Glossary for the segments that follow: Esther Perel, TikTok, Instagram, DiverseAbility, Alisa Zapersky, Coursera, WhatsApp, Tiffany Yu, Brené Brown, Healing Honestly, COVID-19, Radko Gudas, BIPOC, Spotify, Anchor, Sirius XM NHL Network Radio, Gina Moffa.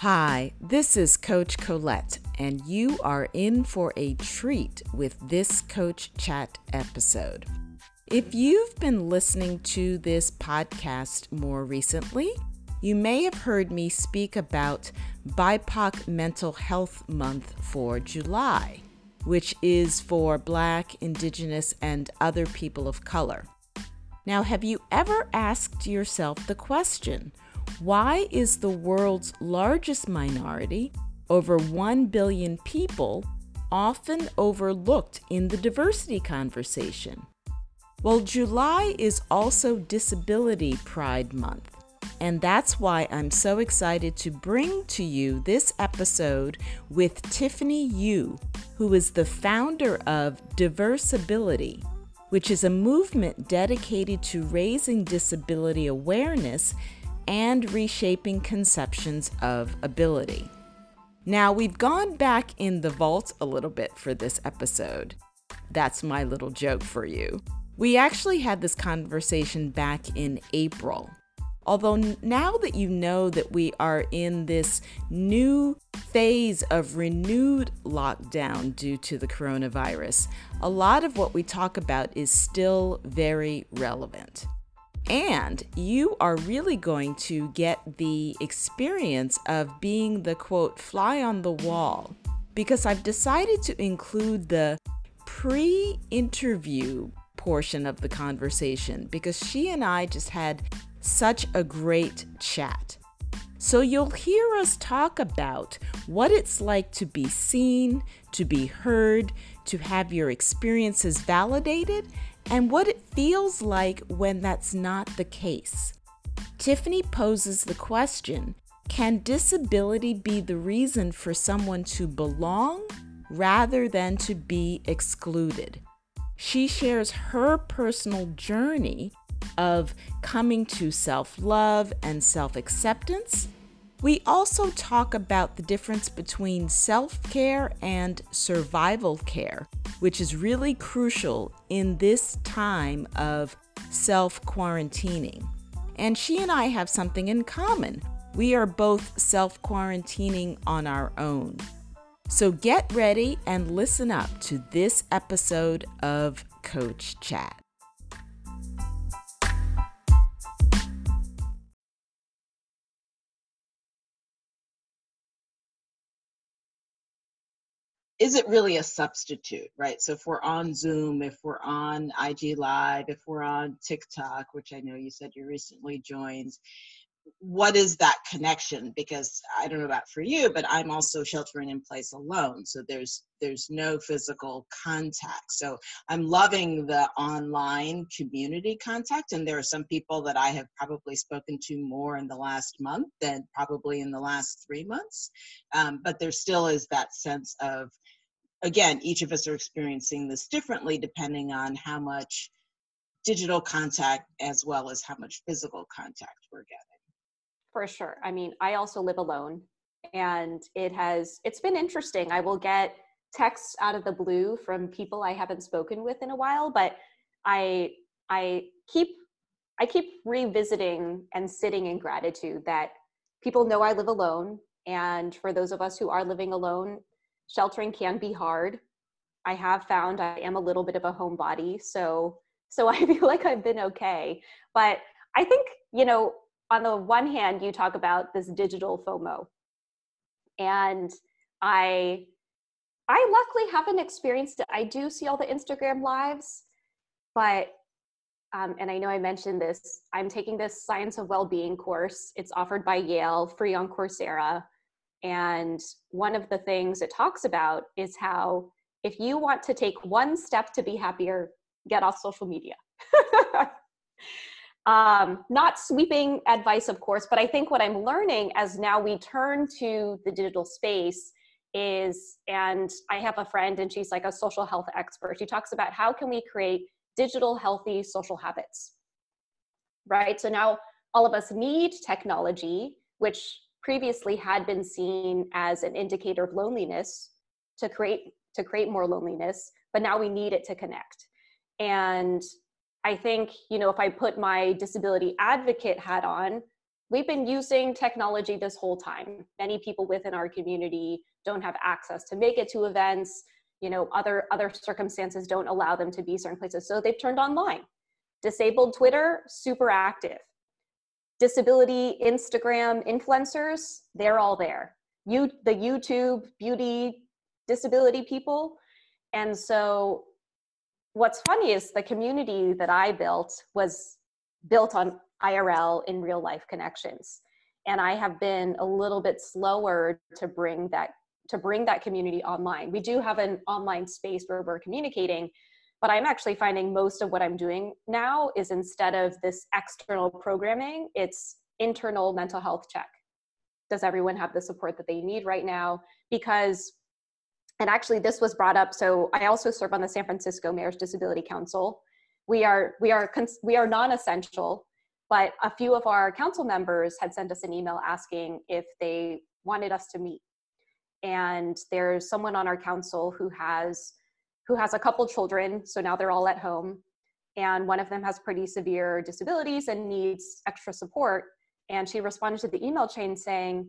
Hi, this is Coach Colette, and you are in for a treat with this Coach Chat episode. If you've been listening to this podcast more recently, you may have heard me speak about BIPOC Mental Health Month for July, which is for Black, Indigenous, and other people of color. Now, have you ever asked yourself the question, why is the world's largest minority, over 1 billion people, often overlooked in the diversity conversation? Well, July is also Disability Pride Month, and that's why I'm so excited to bring to you this episode with Tiffany Yu, who is the founder of DiverseAbility, which is a movement dedicated to raising disability awareness and reshaping conceptions of ability. Now, we've gone back in the vault a little bit for this episode. That's my little joke for you. We actually had this conversation back in April. Although now that you know that we are in this new phase of renewed lockdown due to the coronavirus, a lot of what we talk about is still very relevant. And you are really going to get the experience of being the, quote, fly on the wall, because I've decided to include the pre-interview portion of the conversation because she and I just had such a great chat. So you'll hear us talk about what it's like to be seen, to be heard, to have your experiences validated, and what it feels like when that's not the case. Tiffany poses the question, can disability be the reason for someone to belong rather than to be excluded? She shares her personal journey of coming to self-love and self-acceptance. We also talk about the difference between self-care and survival care, which is really crucial in this time of self-quarantining. And she and I have something in common. We are both self-quarantining on our own. So get ready and listen up to this episode of Coach Chat. Is it really a substitute, right? So if we're on Zoom, if we're on IG Live, if we're on TikTok, which I know you said you recently joined, what is that connection? Because I don't know about for you, but I'm also sheltering in place alone. So there's no physical contact. So I'm loving the online community contact. And there are some people that I have probably spoken to more in the last month than probably in the last 3 months. But there still is that sense of, again, each of us are experiencing this differently depending on how much digital contact as well as how much physical contact we're getting. For sure. I mean, I also live alone, and it's been interesting. I will get texts out of the blue from people I haven't spoken with in a while, but I keep revisiting and sitting in gratitude that people know I live alone. And for those of us who are living alone, sheltering can be hard. I have found I am a little bit of a homebody, so I feel like I've been okay. But I think, on the one hand, you talk about this digital FOMO, and I luckily haven't experienced it. I do see all the Instagram lives, but, and I know I mentioned this, I'm taking this Science of Wellbeing course. It's offered by Yale, free on Coursera. And one of the things it talks about is how if you want to take one step to be happier, get off social media. Not sweeping advice, of course, but I think what I'm learning as now we turn to the digital space is, and I have a friend and she's like a social health expert. She talks about how can we create digital healthy social habits, right? So now all of us need technology, which previously had been seen as an indicator of loneliness to create more loneliness, but now we need it to connect. And I think, if I put my disability advocate hat on, we've been using technology this whole time. Many people within our community don't have access to make it to events. You know, other circumstances don't allow them to be certain places. So they've turned online. Disabled Twitter, super active. Disability Instagram influencers, they're all there. The YouTube beauty disability people. And so what's funny is the community that I built was built on IRL, in real life connections. And I have been a little bit slower to bring that community online. We do have an online space where we're communicating, but I'm actually finding most of what I'm doing now is, instead of this external programming, it's internal mental health check. Does everyone have the support that they need right now? Because, and actually this was brought up, so I also serve on the San Francisco Mayor's Disability Council. We are non-essential, but a few of our council members had sent us an email asking if they wanted us to meet. And there's someone on our council who has a couple children, so now they're all at home, and one of them has pretty severe disabilities and needs extra support. And she responded to the email chain saying,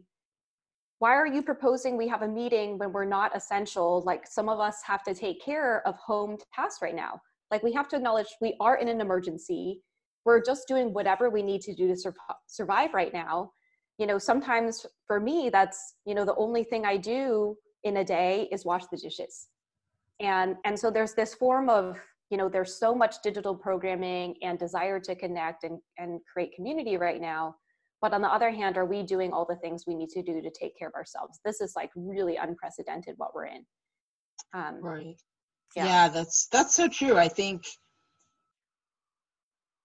"Why are you proposing we have a meeting when we're not essential? Like, some of us have to take care of home tasks right now. Like, we have to acknowledge we are in an emergency. We're just doing whatever we need to do to survive right now." You know, sometimes for me, that's, you know, the only thing I do in a day is wash the dishes. And so there's this form of, you know, there's so much digital programming and desire to connect and create community right now. But on the other hand, are we doing all the things we need to do to take care of ourselves? This is like really unprecedented what we're in. Right. Yeah, that's so true. I think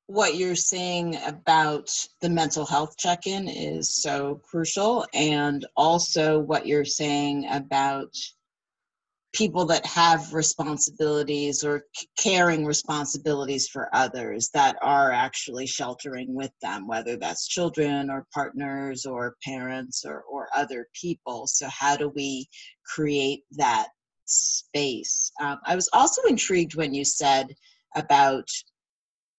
what you're saying about the mental health check-in is so crucial. And also what you're saying about people that have responsibilities or caring responsibilities for others that are actually sheltering with them, whether that's children or partners or parents or other people. So how do we create that space? I was also intrigued when you said about,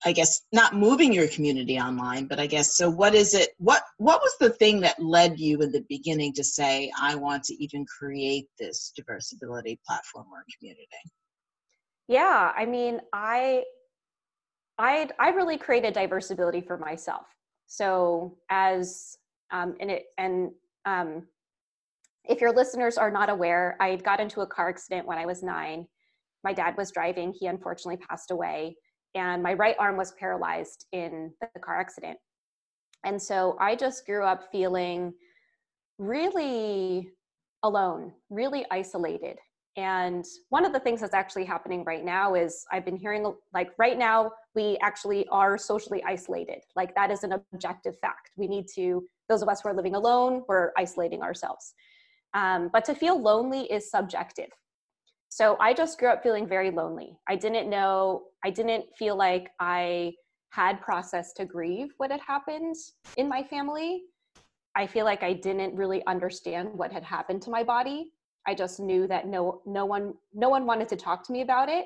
I guess, not moving your community online, but I guess, so what is it, what was the thing that led you in the beginning to say, I want to even create this DiverseAbility platform or community? Yeah, I mean, I really created DiverseAbility for myself. So as, if your listeners are not aware, I got into a car accident when I was 9. My dad was driving, he unfortunately passed away. And my right arm was paralyzed in the car accident. And so I just grew up feeling really alone, really isolated. And one of the things that's actually happening right now is I've been hearing, like, right now we actually are socially isolated. Like, that is an objective fact. We need to, those of us who are living alone, we're isolating ourselves. But to feel lonely is subjective. So I just grew up feeling very lonely. I didn't feel like I had process to grieve what had happened in my family. I feel like I didn't really understand what had happened to my body. I just knew that no one wanted to talk to me about it.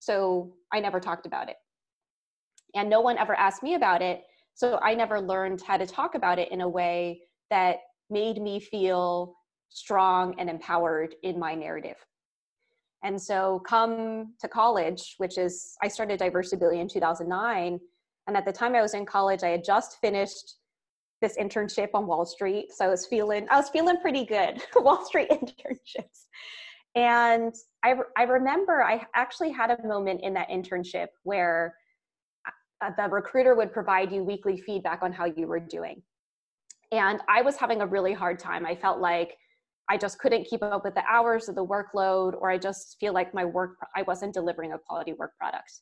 So I never talked about it. And no one ever asked me about it. So I never learned how to talk about it in a way that made me feel strong and empowered in my narrative. And so come to college, which is, I started DiverseAbility in 2009. And at the time I was in college, I had just finished this internship on Wall Street. So I was feeling pretty good, Wall Street internships. And I remember I actually had a moment in that internship where the recruiter would provide you weekly feedback on how you were doing. And I was having a really hard time. I felt like I just couldn't keep up with the hours of the workload, or I just feel like I wasn't delivering a quality work product.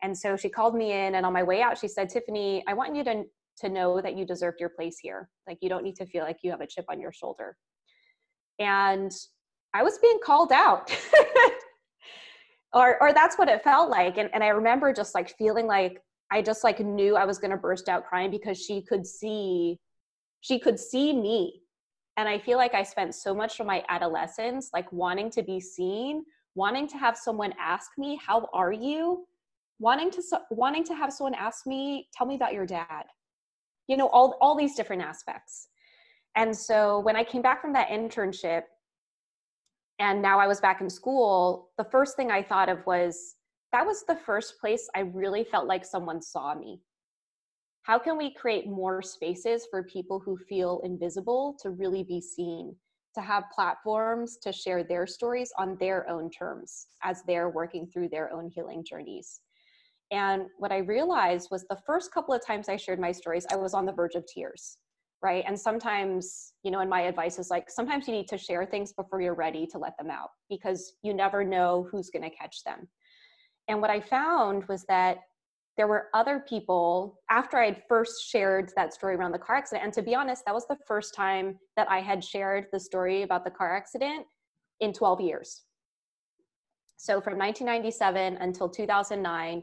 And so she called me in, and on my way out, she said, "Tiffany, I want you to know that you deserved your place here. Like, you don't need to feel like you have a chip on your shoulder." And I was being called out or that's what it felt like. And I remember just like feeling like I just like knew I was going to burst out crying, because she could see me. And I feel like I spent so much of my adolescence, like, wanting to be seen, wanting to have someone ask me, "How are you?" Wanting to have someone ask me, "Tell me about your dad." you know, all these different aspects. And so when I came back from that internship and now I was back in school, the first thing I thought of was, that was the first place I really felt like someone saw me. How can we create more spaces for people who feel invisible to really be seen, to have platforms to share their stories on their own terms as they're working through their own healing journeys? And what I realized was the first couple of times I shared my stories, I was on the verge of tears, right? And sometimes, you know, and my advice is like, sometimes you need to share things before you're ready to let them out, because you never know who's going to catch them. And what I found was that there were other people, after I had first shared that story around the car accident, and to be honest, that was the first time that I had shared the story about the car accident in 12 years. So from 1997 until 2009,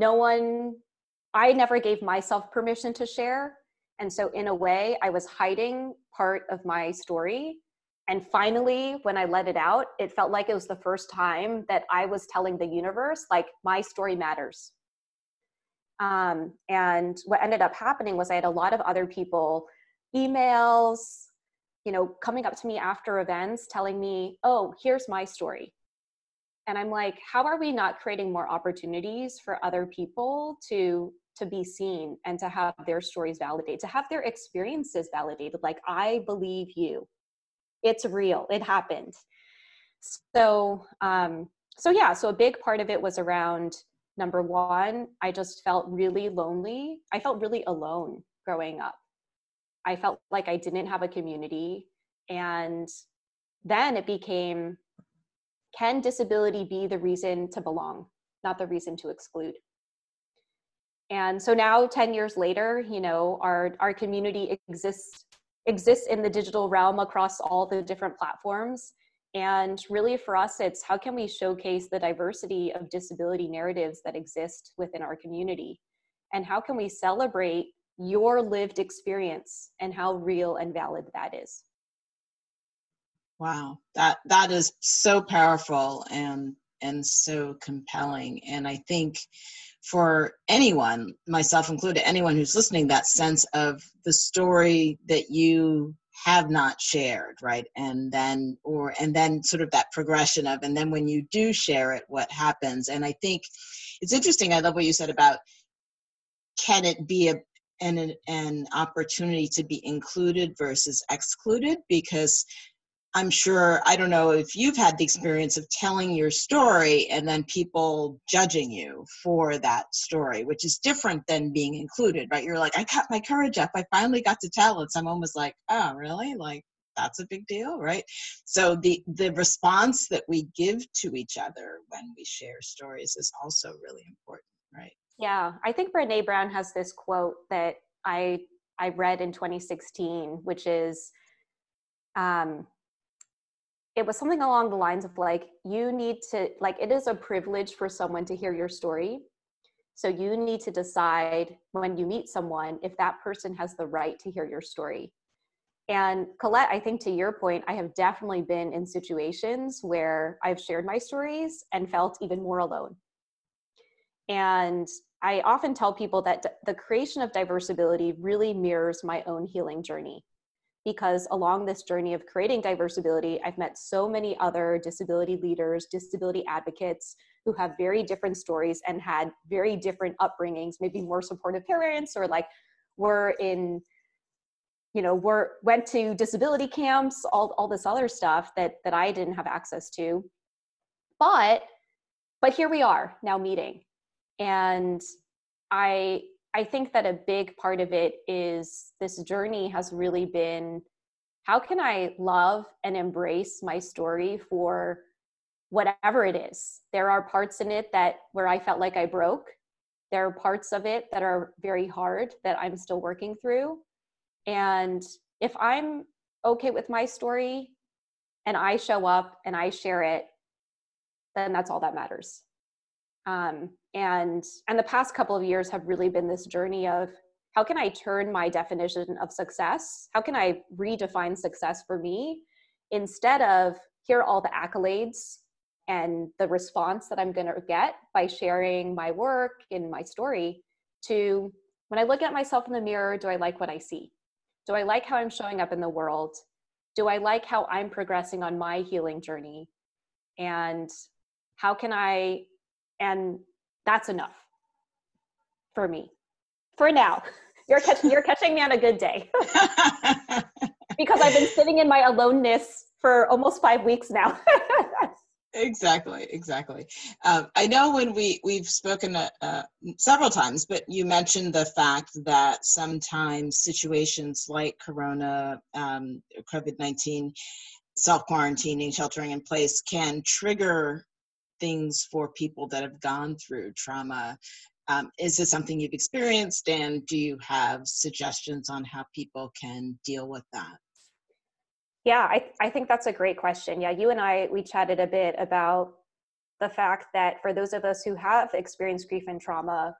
I never gave myself permission to share. And so in a way, I was hiding part of my story. And finally, when I let it out, it felt like it was the first time that I was telling the universe, like, my story matters. And what ended up happening was I had a lot of other people, emails, you know, coming up to me after events telling me, oh, here's my story. And I'm like, how are we not creating more opportunities for other people to be seen and to have their stories validated, to have their experiences validated? Like, I believe you. It's real. It happened. So a big part of it was around, number one, I just felt really lonely. I felt really alone growing up. I felt like I didn't have a community. And then it became, can disability be the reason to belong, not the reason to exclude? And so now 10 years later, you know, our community exists in the digital realm across all the different platforms. And really for us, it's how can we showcase the diversity of disability narratives that exist within our community? And how can we celebrate your lived experience and how real and valid that is? Wow, that is so powerful and so compelling. And I think for anyone, myself included, anyone who's listening, that sense of the story that you have not shared, right? And then sort of that progression of, and then when you do share it, what happens? And I think it's interesting. I love what you said about, can it be an opportunity to be included versus excluded? Because I'm sure, I don't know if you've had the experience of telling your story and then people judging you for that story, which is different than being included, right? You're like, I got my courage up. I finally got to tell it. Someone was like, oh, really? Like, that's a big deal, right? So the response that we give to each other when we share stories is also really important, right? Yeah. I think Brené Brown has this quote that I read in 2016, which is, it was something along the lines of like, you need to, like, it is a privilege for someone to hear your story. So you need to decide when you meet someone, if that person has the right to hear your story. And Colette, I think to your point, I have definitely been in situations where I've shared my stories and felt even more alone. And I often tell people that the creation of DiverseAbility really mirrors my own healing journey. Because along this journey of creating DiverseAbility, I've met so many other disability leaders, disability advocates who have very different stories and had very different upbringings, maybe more supportive parents, or like went to disability camps, all this other stuff that I didn't have access to. But here we are now meeting. And I think that a big part of it is this journey has really been, how can I love and embrace my story for whatever it is? There are parts in it where I felt like I broke. There are parts of it that are very hard that I'm still working through. And if I'm okay with my story and I show up and I share it, then that's all that matters. And the past couple of years have really been this journey of how can I turn my definition of success? How can I redefine success for me instead of here are all the accolades and the response that I'm going to get by sharing my work and my story to When I look at myself in the mirror, do I like what I see? Do I like how I'm showing up in the world? Do I like how I'm progressing on my healing journey? And how can I, and that's enough for me. For now, you're catching me on a good day. Because I've been sitting in my aloneness for almost 5 weeks now. Exactly. I know when we've spoken several times, but you mentioned the fact that sometimes situations like Corona, COVID-19, self-quarantining, sheltering in place can trigger things for people that have gone through trauma. Is this something you've experienced, and do you have suggestions on how people can deal with that? Yeah, I think that's a great question. Yeah, you and I, we chatted a bit about the fact that for those of us who have experienced grief and trauma,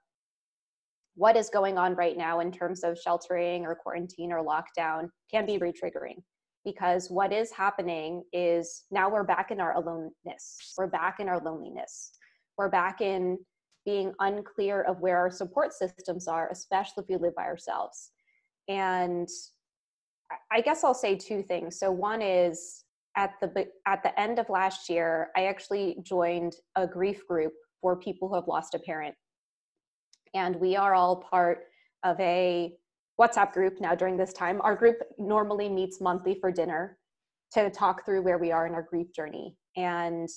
what is going on right now in terms of sheltering or quarantine or lockdown can be re-triggering, because what is happening is now we're back in our aloneness. We're back in our loneliness. We're back in being unclear of where our support systems are, especially if we live by ourselves. And I guess I'll say two things. So one is at the end of last year, I actually joined a grief group for people who have lost a parent. And we are all part of a WhatsApp group now during this time. Our group normally meets monthly for dinner to talk through where we are in our grief journey. And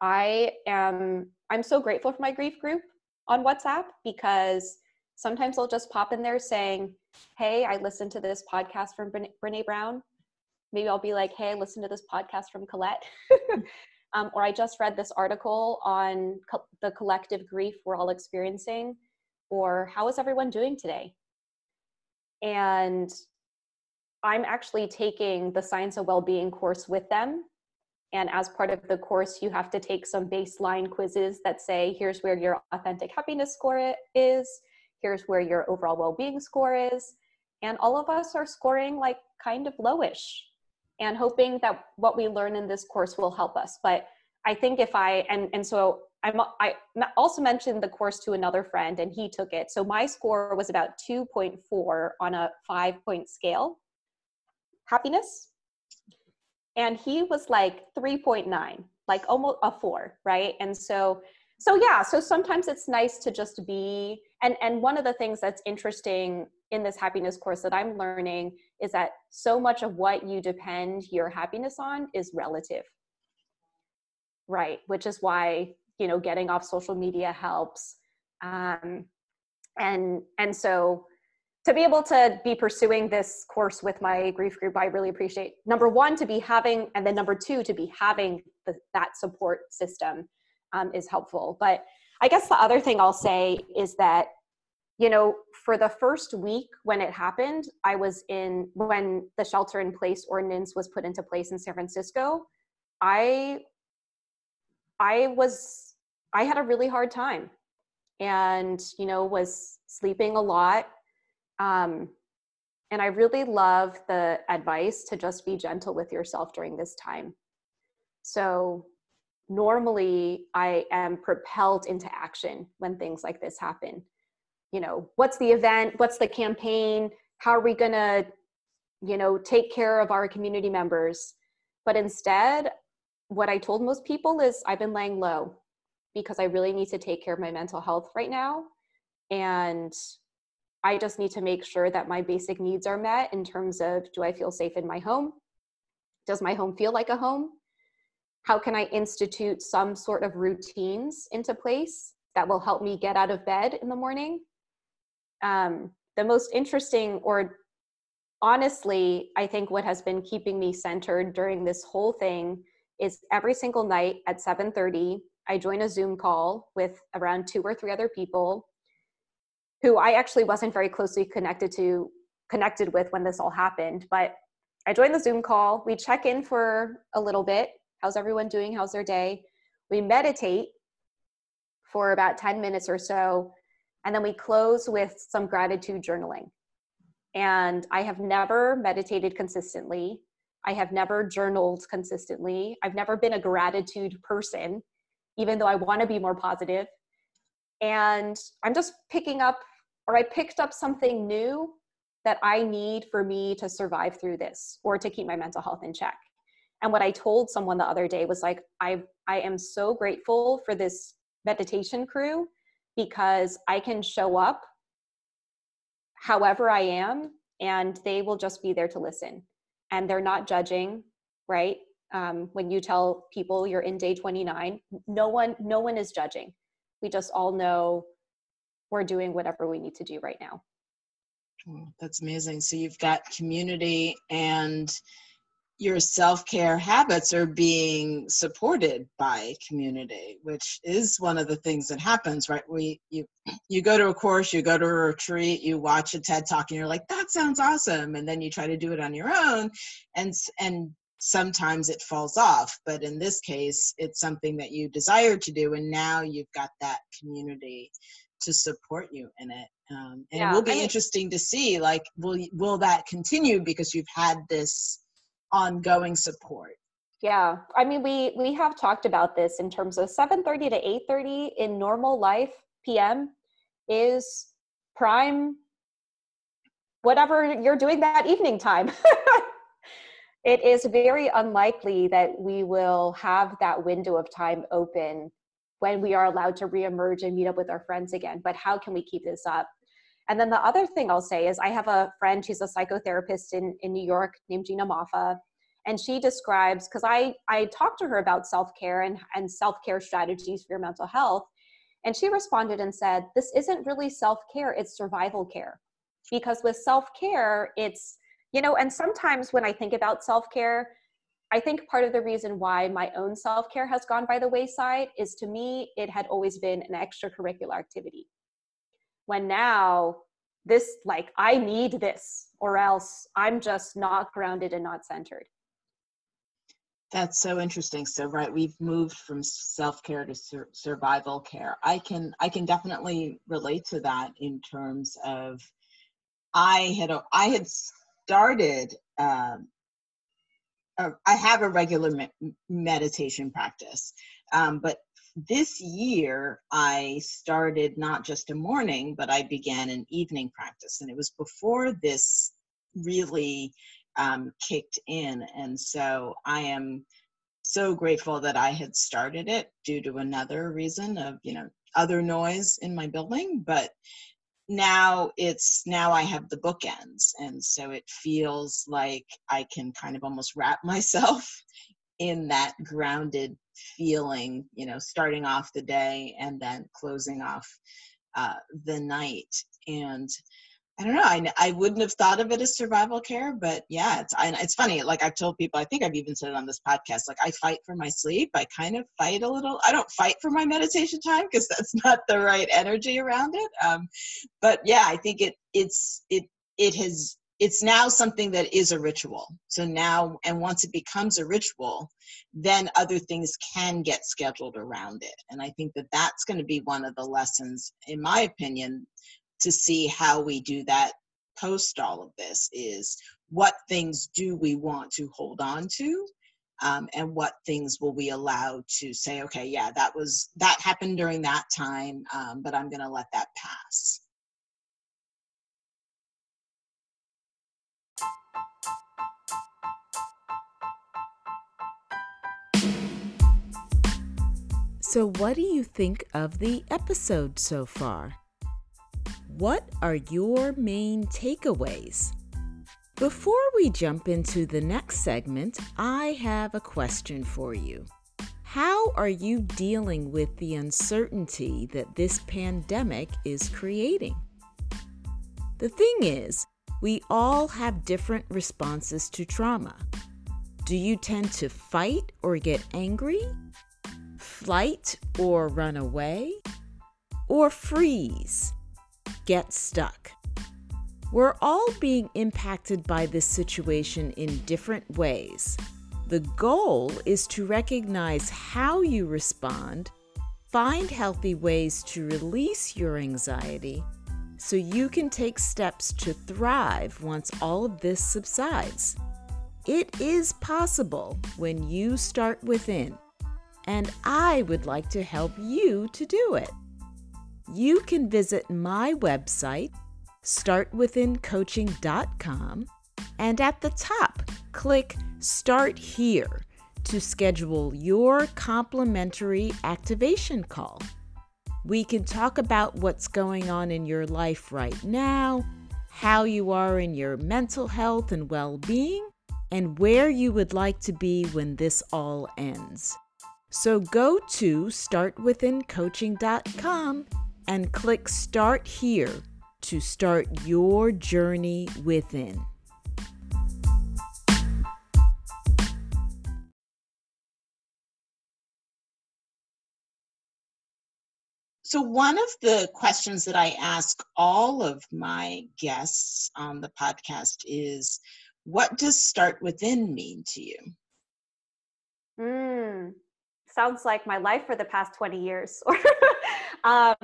I'm so grateful for my grief group on WhatsApp, because sometimes I'll just pop in there saying, hey, I listened to this podcast from Brené Brown. Maybe I'll be like, hey, I listened to this podcast from Colette. Or I just read this article on the collective grief we're all experiencing. Or how is everyone doing today? And I'm actually taking the Science of Wellbeing course with them. And as part of the course, you have to take some baseline quizzes that say, here's where your authentic happiness score is. Here's where your overall well-being score is. And all of us are scoring like kind of lowish, and hoping that what we learn in this course will help us. But I think if I also mentioned the course to another friend, and he took it. So my score was about 2.4 on a 5-point scale, happiness. And he was like 3.9, like almost a 4, right? And so yeah, so sometimes it's nice to just be, and one of the things that's interesting in this happiness course that I'm learning is that so much of what you depend your happiness on is relative, right? Which is why, you know, getting off social media helps. And so to be able to be pursuing this course with my grief group, I really appreciate, number one, to be having, and then number two, to be having that support system. Is helpful. But I guess the other thing I'll say is that, you know, for the first week when it happened, when the shelter in place ordinance was put into place in San Francisco, I had a really hard time, and, you know, was sleeping a lot. And I really love the advice to just be gentle with yourself during this time. So normally I am propelled into action when things like this happen. You know, what's the event? What's the campaign? How are we going to, you know, take care of our community members? But instead, what I told most people is I've been laying low because I really need to take care of my mental health right now. And I just need to make sure that my basic needs are met in terms of, do I feel safe in my home? Does my home feel like a home? How can I institute some sort of routines into place that will help me get out of bed in the morning? The most interesting, or honestly, I think what has been keeping me centered during this whole thing is every single night at 7:30, I join a Zoom call with around 2 or 3 other people who I actually wasn't very closely connected with when this all happened. But I join the Zoom call, we check in for a little bit. How's everyone doing? How's their day? We meditate for about 10 minutes or so, and then we close with some gratitude journaling. And I have never meditated consistently. I have never journaled consistently. I've never been a gratitude person, even though I want to be more positive. And I'm just picking up or I picked up something new that I need for me to survive through this or to keep my mental health in check. And what I told someone the other day was like, I am so grateful for this meditation crew because I can show up however I am and they will just be there to listen. And they're not judging, right? When you tell people you're in day 29, no one is judging. We just all know we're doing whatever we need to do right now. Oh, that's amazing. So you've got community and your self-care habits are being supported by community, which is one of the things that happens, right? You go to a course, you go to a retreat, you watch a TED Talk and you're like, that sounds awesome. And then you try to do it on your own and sometimes it falls off. But in this case, it's something that you desire to do. And now you've got that community to support you in it. It will be interesting to see, like, will that continue because you've had this ongoing support? Yeah. I mean, we have talked about this in terms of 7:30 to 8:30 in normal life PM is prime, whatever you're doing that evening time. It is very unlikely that we will have that window of time open when we are allowed to reemerge and meet up with our friends again. But how can we keep this up? And then the other thing I'll say is I have a friend, she's a psychotherapist in New York named Gina Moffa, and she describes, because I talked to her about self-care and self-care strategies for your mental health, and she responded and said, this isn't really self-care, it's survival care. Because with self-care, it's, you know, and sometimes when I think about self-care, I think part of the reason why my own self-care has gone by the wayside is, to me, it had always been an extracurricular activity. When now this, like, I need this or else I'm just not grounded and not centered. That's so interesting. So, right, we've moved from self-care to survival care. I can definitely relate to that in terms of I had started, I have a regular meditation practice, but this year, I started not just a morning, but I began an evening practice. And it was before this really kicked in. And so I am so grateful that I had started it due to another reason of, you know, other noise in my building. But now I have the bookends. And so it feels like I can kind of almost wrap myself in that grounded feeling, you know, starting off the day and then closing off the night. And I don't know, I wouldn't have thought of it as survival care, but yeah, it's funny. Like, I've told people, I think I've even said it on this podcast, like, I fight for my sleep. I kind of fight a little. I don't fight for my meditation time because that's not the right energy around it. But yeah, I think it's now something that is a ritual. So now, and once it becomes a ritual, then other things can get scheduled around it. And I think that that's going to be one of the lessons, in my opinion, to see how we do that post all of this, is what things do we want to hold on to? And what things will we allow to say, okay, yeah, that happened during that time, but I'm going to let that pass. So what do you think of the episode so far? What are your main takeaways? Before we jump into the next segment, I have a question for you. How are you dealing with the uncertainty that this pandemic is creating? The thing is, we all have different responses to trauma. Do you tend to fight or get angry? Flight or run away, or freeze, get stuck? We're all being impacted by this situation in different ways. The goal is to recognize how you respond, find healthy ways to release your anxiety, so you can take steps to thrive once all of this subsides. It is possible when you start within. And I would like to help you to do it. you can visit my website, startwithincoaching.com, and at the top, click Start Here to schedule your complimentary activation call. We can talk about what's going on in your life right now, how you are in your mental health and well-being, and where you would like to be when this all ends. So go to startwithincoaching.com and click Start Here to start your journey within. So one of the questions that I ask all of my guests on the podcast is, what does start within mean to you? Sounds like my life for the past 20 years. I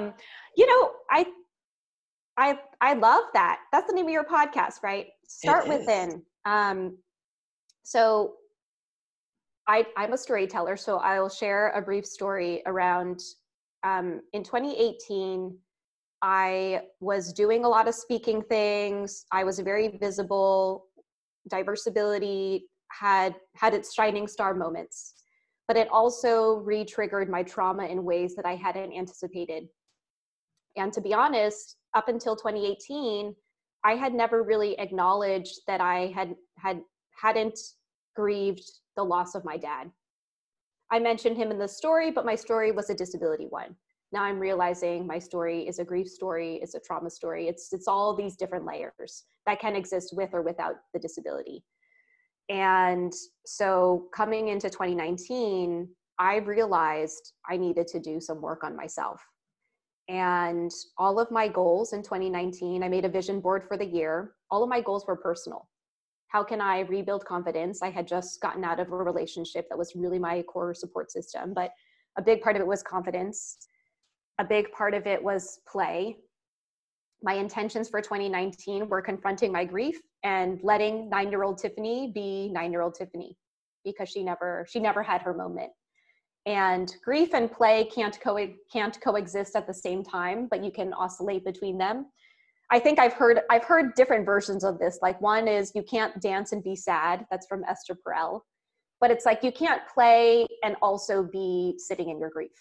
love that. That's the name of your podcast, right? Start Within. So I'm a storyteller, so I'll share a brief story around in 2018, I was doing a lot of speaking things. I was very visible. DiverseAbility had its shining star moments, but it also re-triggered my trauma in ways that I hadn't anticipated. And to be honest, up until 2018, I had never really acknowledged that I hadn't grieved the loss of my dad. I mentioned him in the story, but my story was a disability one. Now I'm realizing my story is a grief story, it's a trauma story, it's all these different layers that can exist with or without the disability. And so coming into 2019, I realized I needed to do some work on myself. And all of my goals in 2019, I made a vision board for the year. All of my goals were personal. How can I rebuild confidence? I had just gotten out of a relationship that was really my core support system, but a big part of it was confidence. A big part of it was play. My intentions for 2019 were confronting my grief and letting 9-year-old Tiffany be 9-year-old Tiffany, because she never had her moment. And grief and play can't coexist at the same time, but you can oscillate between them. I think I've heard different versions of this. Like, one is you can't dance and be sad. That's from Esther Perel. But it's like, you can't play and also be sitting in your grief.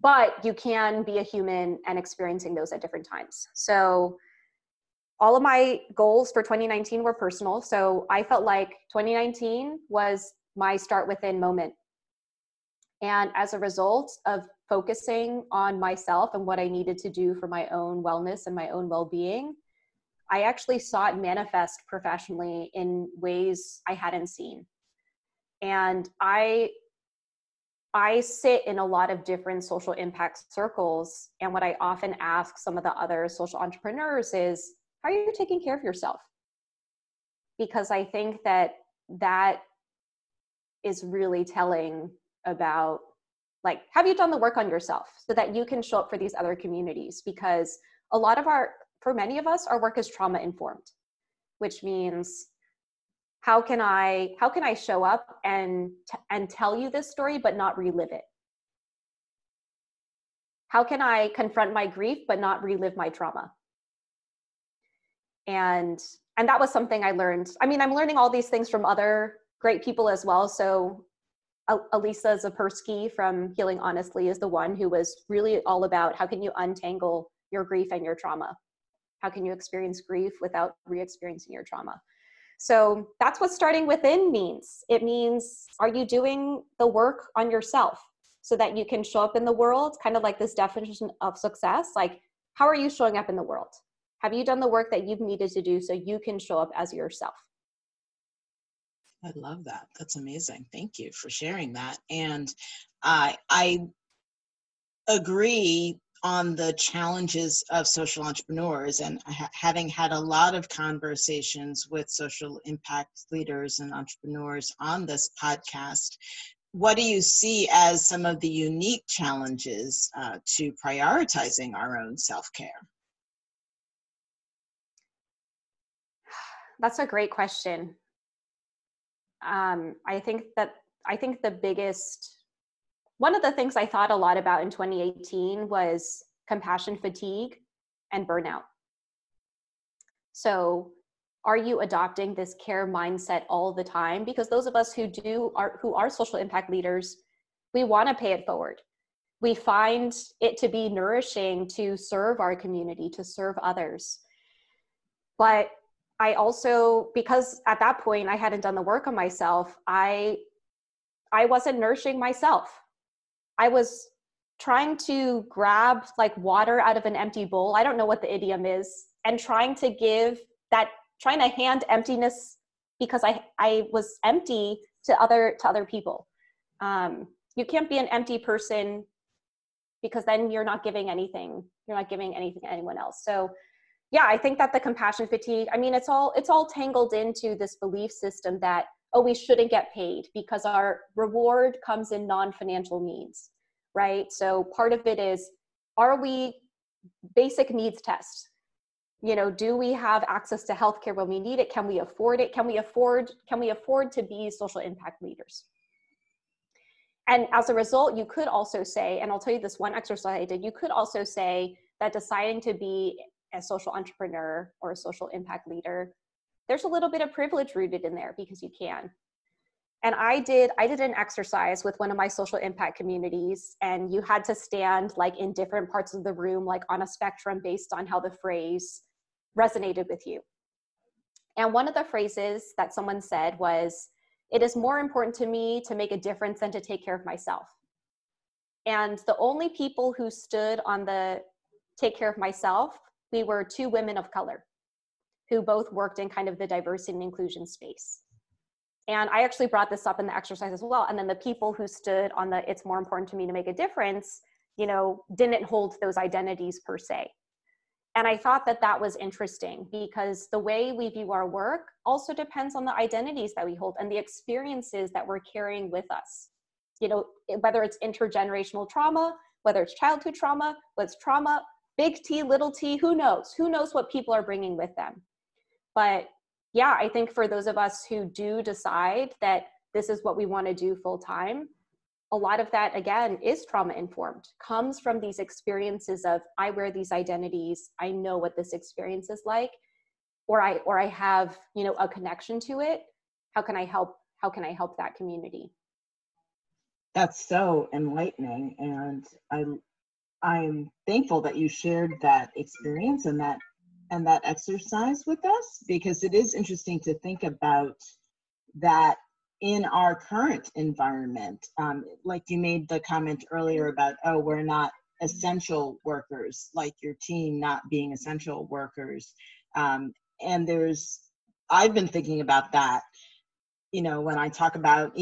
But you can be a human and experiencing those at different times. So all of my goals for 2019 were personal. So I felt like 2019 was my start within moment. And as a result of focusing on myself and what I needed to do for my own wellness and my own well-being, I actually saw it manifest professionally in ways I hadn't seen. And I sit in a lot of different social impact circles. And what I often ask some of the other social entrepreneurs is, how are you taking care of yourself? Because I think that is really telling about, like, have you done the work on yourself so that you can show up for these other communities? Because for many of us, our work is trauma informed, which means how can I show up and tell you this story, but not relive it? How can I confront my grief, but not relive my trauma? And that was something I learned. I mean, I'm learning all these things from other great people as well. So Alisa Zapersky from Healing Honestly is the one who was really all about, how can you untangle your grief and your trauma? How can you experience grief without re-experiencing your trauma? So that's what starting within means. It means, are you doing the work on yourself so that you can show up in the world? Kind of like this definition of success. Like, how are you showing up in the world? Have you done the work that you've needed to do so you can show up as yourself? I love that. That's amazing. Thank you for sharing that. And I agree on the challenges of social entrepreneurs, and having had a lot of conversations with social impact leaders and entrepreneurs on this podcast. What do you see as some of the unique challenges to prioritizing our own self-care? That's a great question. I think one of the things I thought a lot about in 2018 was compassion fatigue, and burnout. So are you adopting this care mindset all the time? Because those of us who are social impact leaders, we want to pay it forward. We find it to be nourishing to serve our community, to serve others. But I also, because at that point I hadn't done the work on myself, I wasn't nourishing myself. I was trying to grab like water out of an empty bowl. I don't know what the idiom is. And trying to give that, trying to hand emptiness, because I was empty, to other people. You can't be an empty person, because then you're not giving anything. You're not giving anything to anyone else. So yeah, I think that the compassion fatigue, I mean, it's all tangled into this belief system that, oh, we shouldn't get paid because our reward comes in non-financial needs, right? So part of it is, are we basic needs test? You know, do we have access to healthcare when we need it? Can we afford it? Can we afford to be social impact leaders? And as a result, you could also say, and I'll tell you this one exercise I did, you could also say that deciding to be a social entrepreneur or a social impact leader, there's a little bit of privilege rooted in there because you can. And I did an exercise with one of my social impact communities, and you had to stand like in different parts of the room, like on a spectrum based on how the phrase resonated with you. And one of the phrases that someone said was, "It is more important to me to make a difference than to take care of myself." And the only people who stood on the take care of myself, we were two women of color who both worked in kind of the diversity and inclusion space. And I actually brought this up in the exercise as well. And then the people who stood on the, it's more important to me to make a difference, you know, didn't hold those identities per se. And I thought that that was interesting, because the way we view our work also depends on the identities that we hold and the experiences that we're carrying with us. You know, whether it's intergenerational trauma, whether it's childhood trauma, whether it's trauma, big T, little t, who knows? Who knows what people are bringing with them? But yeah, I think for those of us who do decide that this is what we want to do full time, a lot of that, again, is trauma informed, comes from these experiences of, I wear these identities, I know what this experience is like, or I have, you know, a connection to it. How can I help that community? That's so enlightening. And I'm thankful that you shared that experience and that exercise with us, because it is interesting to think about that in our current environment. Like you made the comment earlier about, oh, we're not essential workers, like your team not being essential workers. And I've been thinking about that, you know, when I talk about,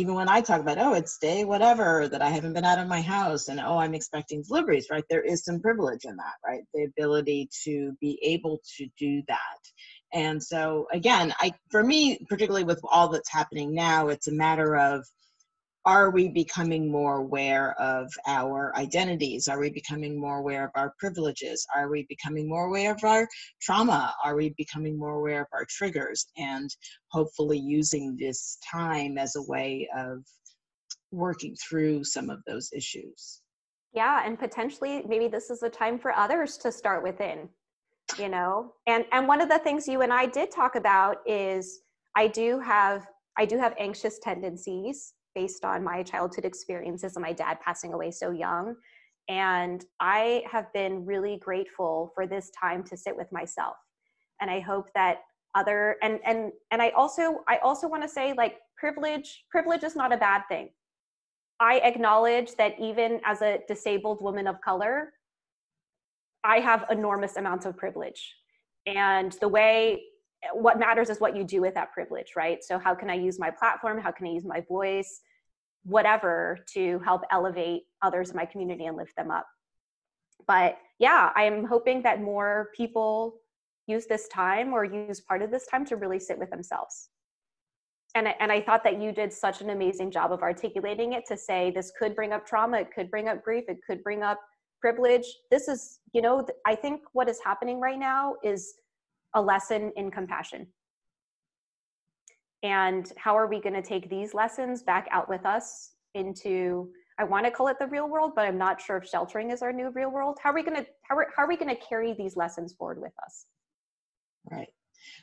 oh, it's day whatever that I haven't been out of my house, and oh, I'm expecting deliveries, right? There is some privilege in that, right? The ability to be able to do that. And so again, for me, particularly with all that's happening now, it's a matter of, are we becoming more aware of our identities? Are we becoming more aware of our privileges? Are we becoming more aware of our trauma? Are we becoming more aware of our triggers? And hopefully using this time as a way of working through some of those issues. Yeah, and potentially maybe this is a time for others to start within, you know? And one of the things you and I did talk about is I do have anxious tendencies, based on my childhood experiences and my dad passing away so young. And I have been really grateful for this time to sit with myself. And I hope that I also want to say, like, privilege is not a bad thing. I acknowledge that even as a disabled woman of color, I have enormous amounts of privilege. And what matters is what you do with that privilege, right? So how can I use my platform? How can I use my voice, whatever, to help elevate others in my community and lift them up? But yeah, I'm hoping that more people use this time, or use part of this time, to really sit with themselves. And I thought that you did such an amazing job of articulating it, to say this could bring up trauma, it could bring up grief, it could bring up privilege. This is, you know, I think what is happening right now is a lesson in compassion. And how are we going to take these lessons back out with us into, I want to call it the real world, but I'm not sure if sheltering is our new real world. How are we going to carry these lessons forward with us? Right.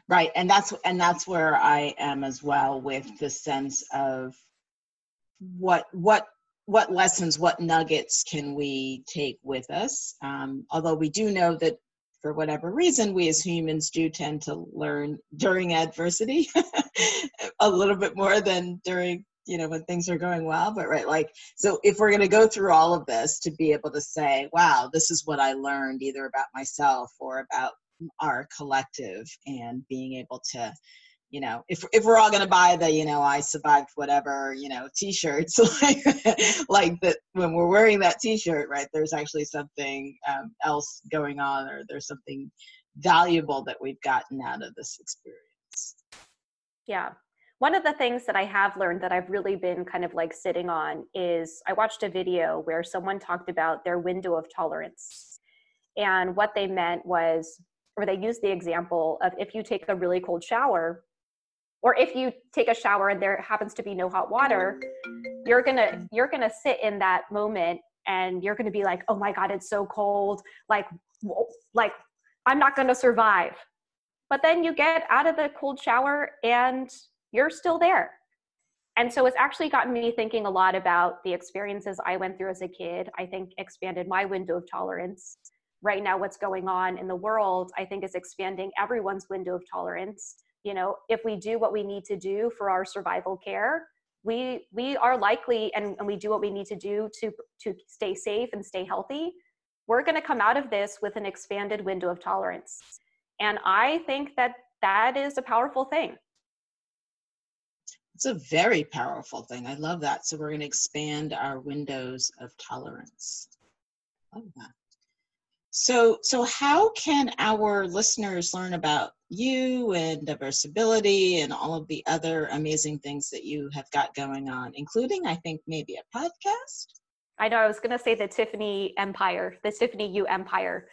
Right. And that's where I am as well, with the sense of what lessons, what nuggets can we take with us? Although we do know that for whatever reason, we as humans do tend to learn during adversity a little bit more than during, when things are going well, but right. Like, so if we're going to go through all of this to be able to say, wow, this is what I learned either about myself or about our collective, and being able to, if we're all going to buy the, I survived whatever, t-shirts, like that, when we're wearing that t-shirt, right, there's actually something else going on, or there's something valuable that we've gotten out of this experience. Yeah. One of the things that I have learned that I've really been kind of like sitting on is I watched a video where someone talked about their window of tolerance, and what they meant was, or they used the example of, if you take a really cold shower, or if you take a shower and there happens to be no hot water, you're gonna sit in that moment and you're gonna be like, oh my God, it's so cold, like I'm not gonna survive. But then you get out of the cold shower and you're still there. And so it's actually gotten me thinking a lot about the experiences I went through as a kid. I think expanded my window of tolerance. Right now, what's going on in the world, I think, is expanding everyone's window of tolerance. If we do what we need to do for our survival care, we are likely, and we do what we need to do to stay safe and stay healthy, we're going to come out of this with an expanded window of tolerance. And I think that is a powerful thing. It's a very powerful thing. I love that. So we're going to expand our windows of tolerance. I love that. So how can our listeners learn about you and DiverseAbility and all of the other amazing things that you have got going on, including, I think, maybe a podcast? I know, I was going to say the Tiffany Empire, the Tiffany Yu Empire.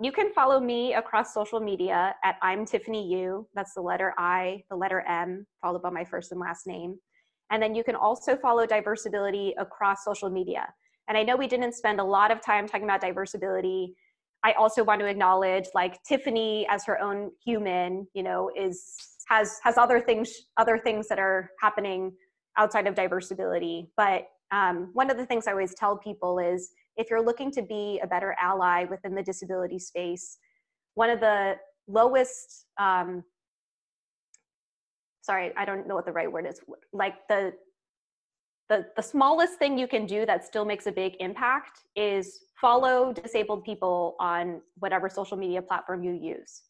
You can follow me across social media at I'm Tiffany Yu. That's the letter I, the letter M, followed by my first and last name. And then you can also follow DiverseAbility across social media. And I know we didn't spend a lot of time talking about DiverseAbility. I also want to acknowledge, like, Tiffany as her own human, has other things that are happening outside of DiverseAbility. But one of the things I always tell people is, if you're looking to be a better ally within the disability space, one of the lowest, I don't know what the right word is, like the smallest thing you can do that still makes a big impact is follow disabled people on whatever social media platform you use.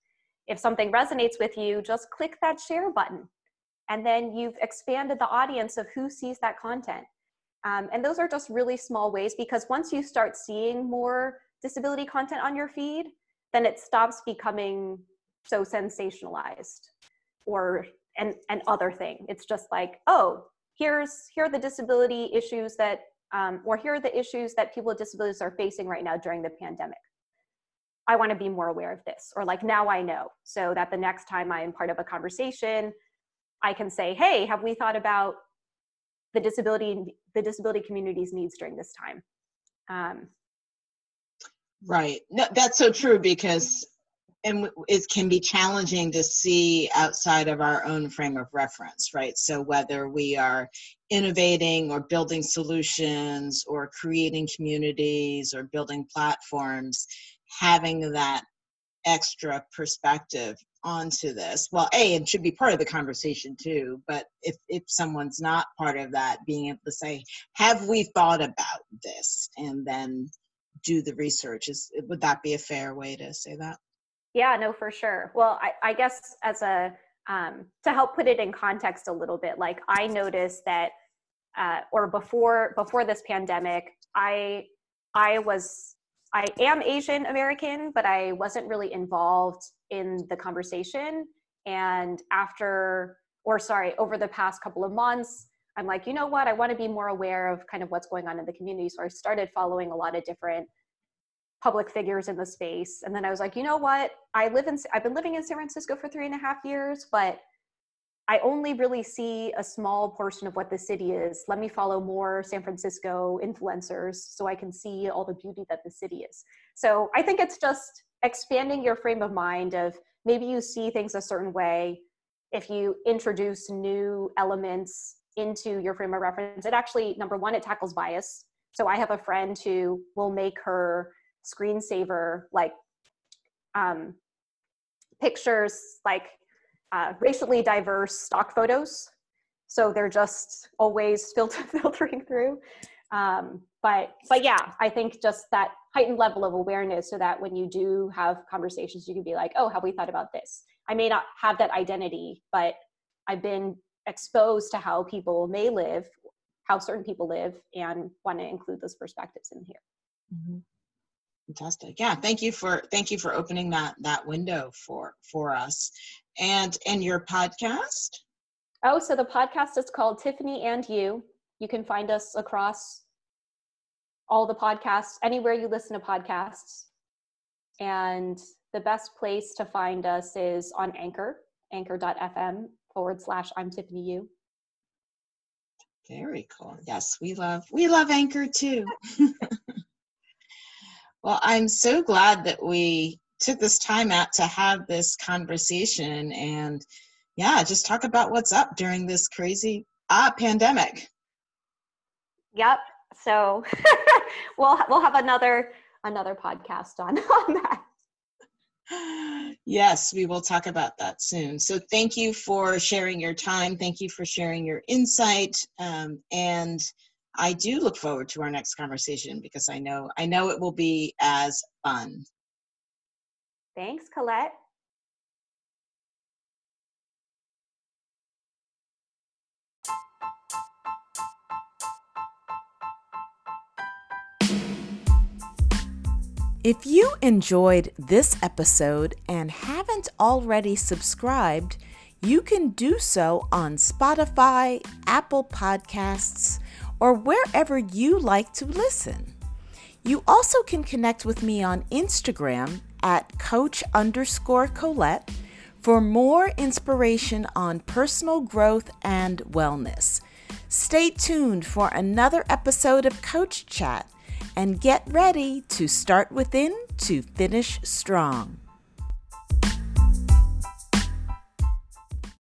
If something resonates with you, just click that share button. And then you've expanded the audience of who sees that content. And those are just really small ways, because once you start seeing more disability content on your feed, then it stops becoming so sensationalized or an other thing. It's just like, oh, here are the disability issues that, or here are the issues that people with disabilities are facing right now during the pandemic. I want to be more aware of this, or like, now I know, so that the next time I am part of a conversation, I can say, hey, have we thought about the disability community's needs during this time? Right. No, that's so true, because and it can be challenging to see outside of our own frame of reference, right? So whether we are innovating or building solutions or creating communities or building platforms, having that extra perspective onto this, well, A, it should be part of the conversation too, but if someone's not part of that, being able to say, have we thought about this? And then do the research. Would that be a fair way to say that? Yeah, no, for sure. Well, I guess as to help put it in context a little bit, like, I noticed that, or before this pandemic, I am Asian American, but I wasn't really involved in the conversation. And over the past couple of months, I'm like, you know what, I want to be more aware of kind of what's going on in the community. So I started following a lot of different public figures in the space. And then I was like, you know what, I've been living in San Francisco for 3.5 years, but I only really see a small portion of what the city is. Let me follow more San Francisco influencers so I can see all the beauty that the city is. So I think it's just expanding your frame of mind of maybe you see things a certain way. If you introduce new elements into your frame of reference, it actually, number one, it tackles bias. So I have a friend who will make her screensaver like pictures like racially diverse stock photos. So they're just always filtering through. But yeah, I think just that heightened level of awareness so that when you do have conversations, you can be like, oh, have we thought about this? I may not have that identity, but I've been exposed to how people may live, how certain people live, and want to include those perspectives in here. Mm-hmm. Fantastic. Yeah. Thank you for opening that window for us. And your podcast? Oh, so the podcast is called Tiffany and You. You can find us across all the podcasts, anywhere you listen to podcasts. And the best place to find us is on Anchor, anchor.fm/I'mTiffanyU. Very cool. Yes. We love Anchor too. Well, I'm so glad that we took this time out to have this conversation and just talk about what's up during this crazy pandemic. Yep. So we'll have another podcast on that. Yes, we will talk about that soon. So thank you for sharing your time. Thank you for sharing your insight. And I do look forward to our next conversation because I know it will be as fun. Thanks, Colette. If you enjoyed this episode and haven't already subscribed, you can do so on Spotify, Apple Podcasts, or wherever you like to listen. You also can connect with me on Instagram at coach_Colette for more inspiration on personal growth and wellness. Stay tuned for another episode of Coach Chat and get ready to start within to finish strong.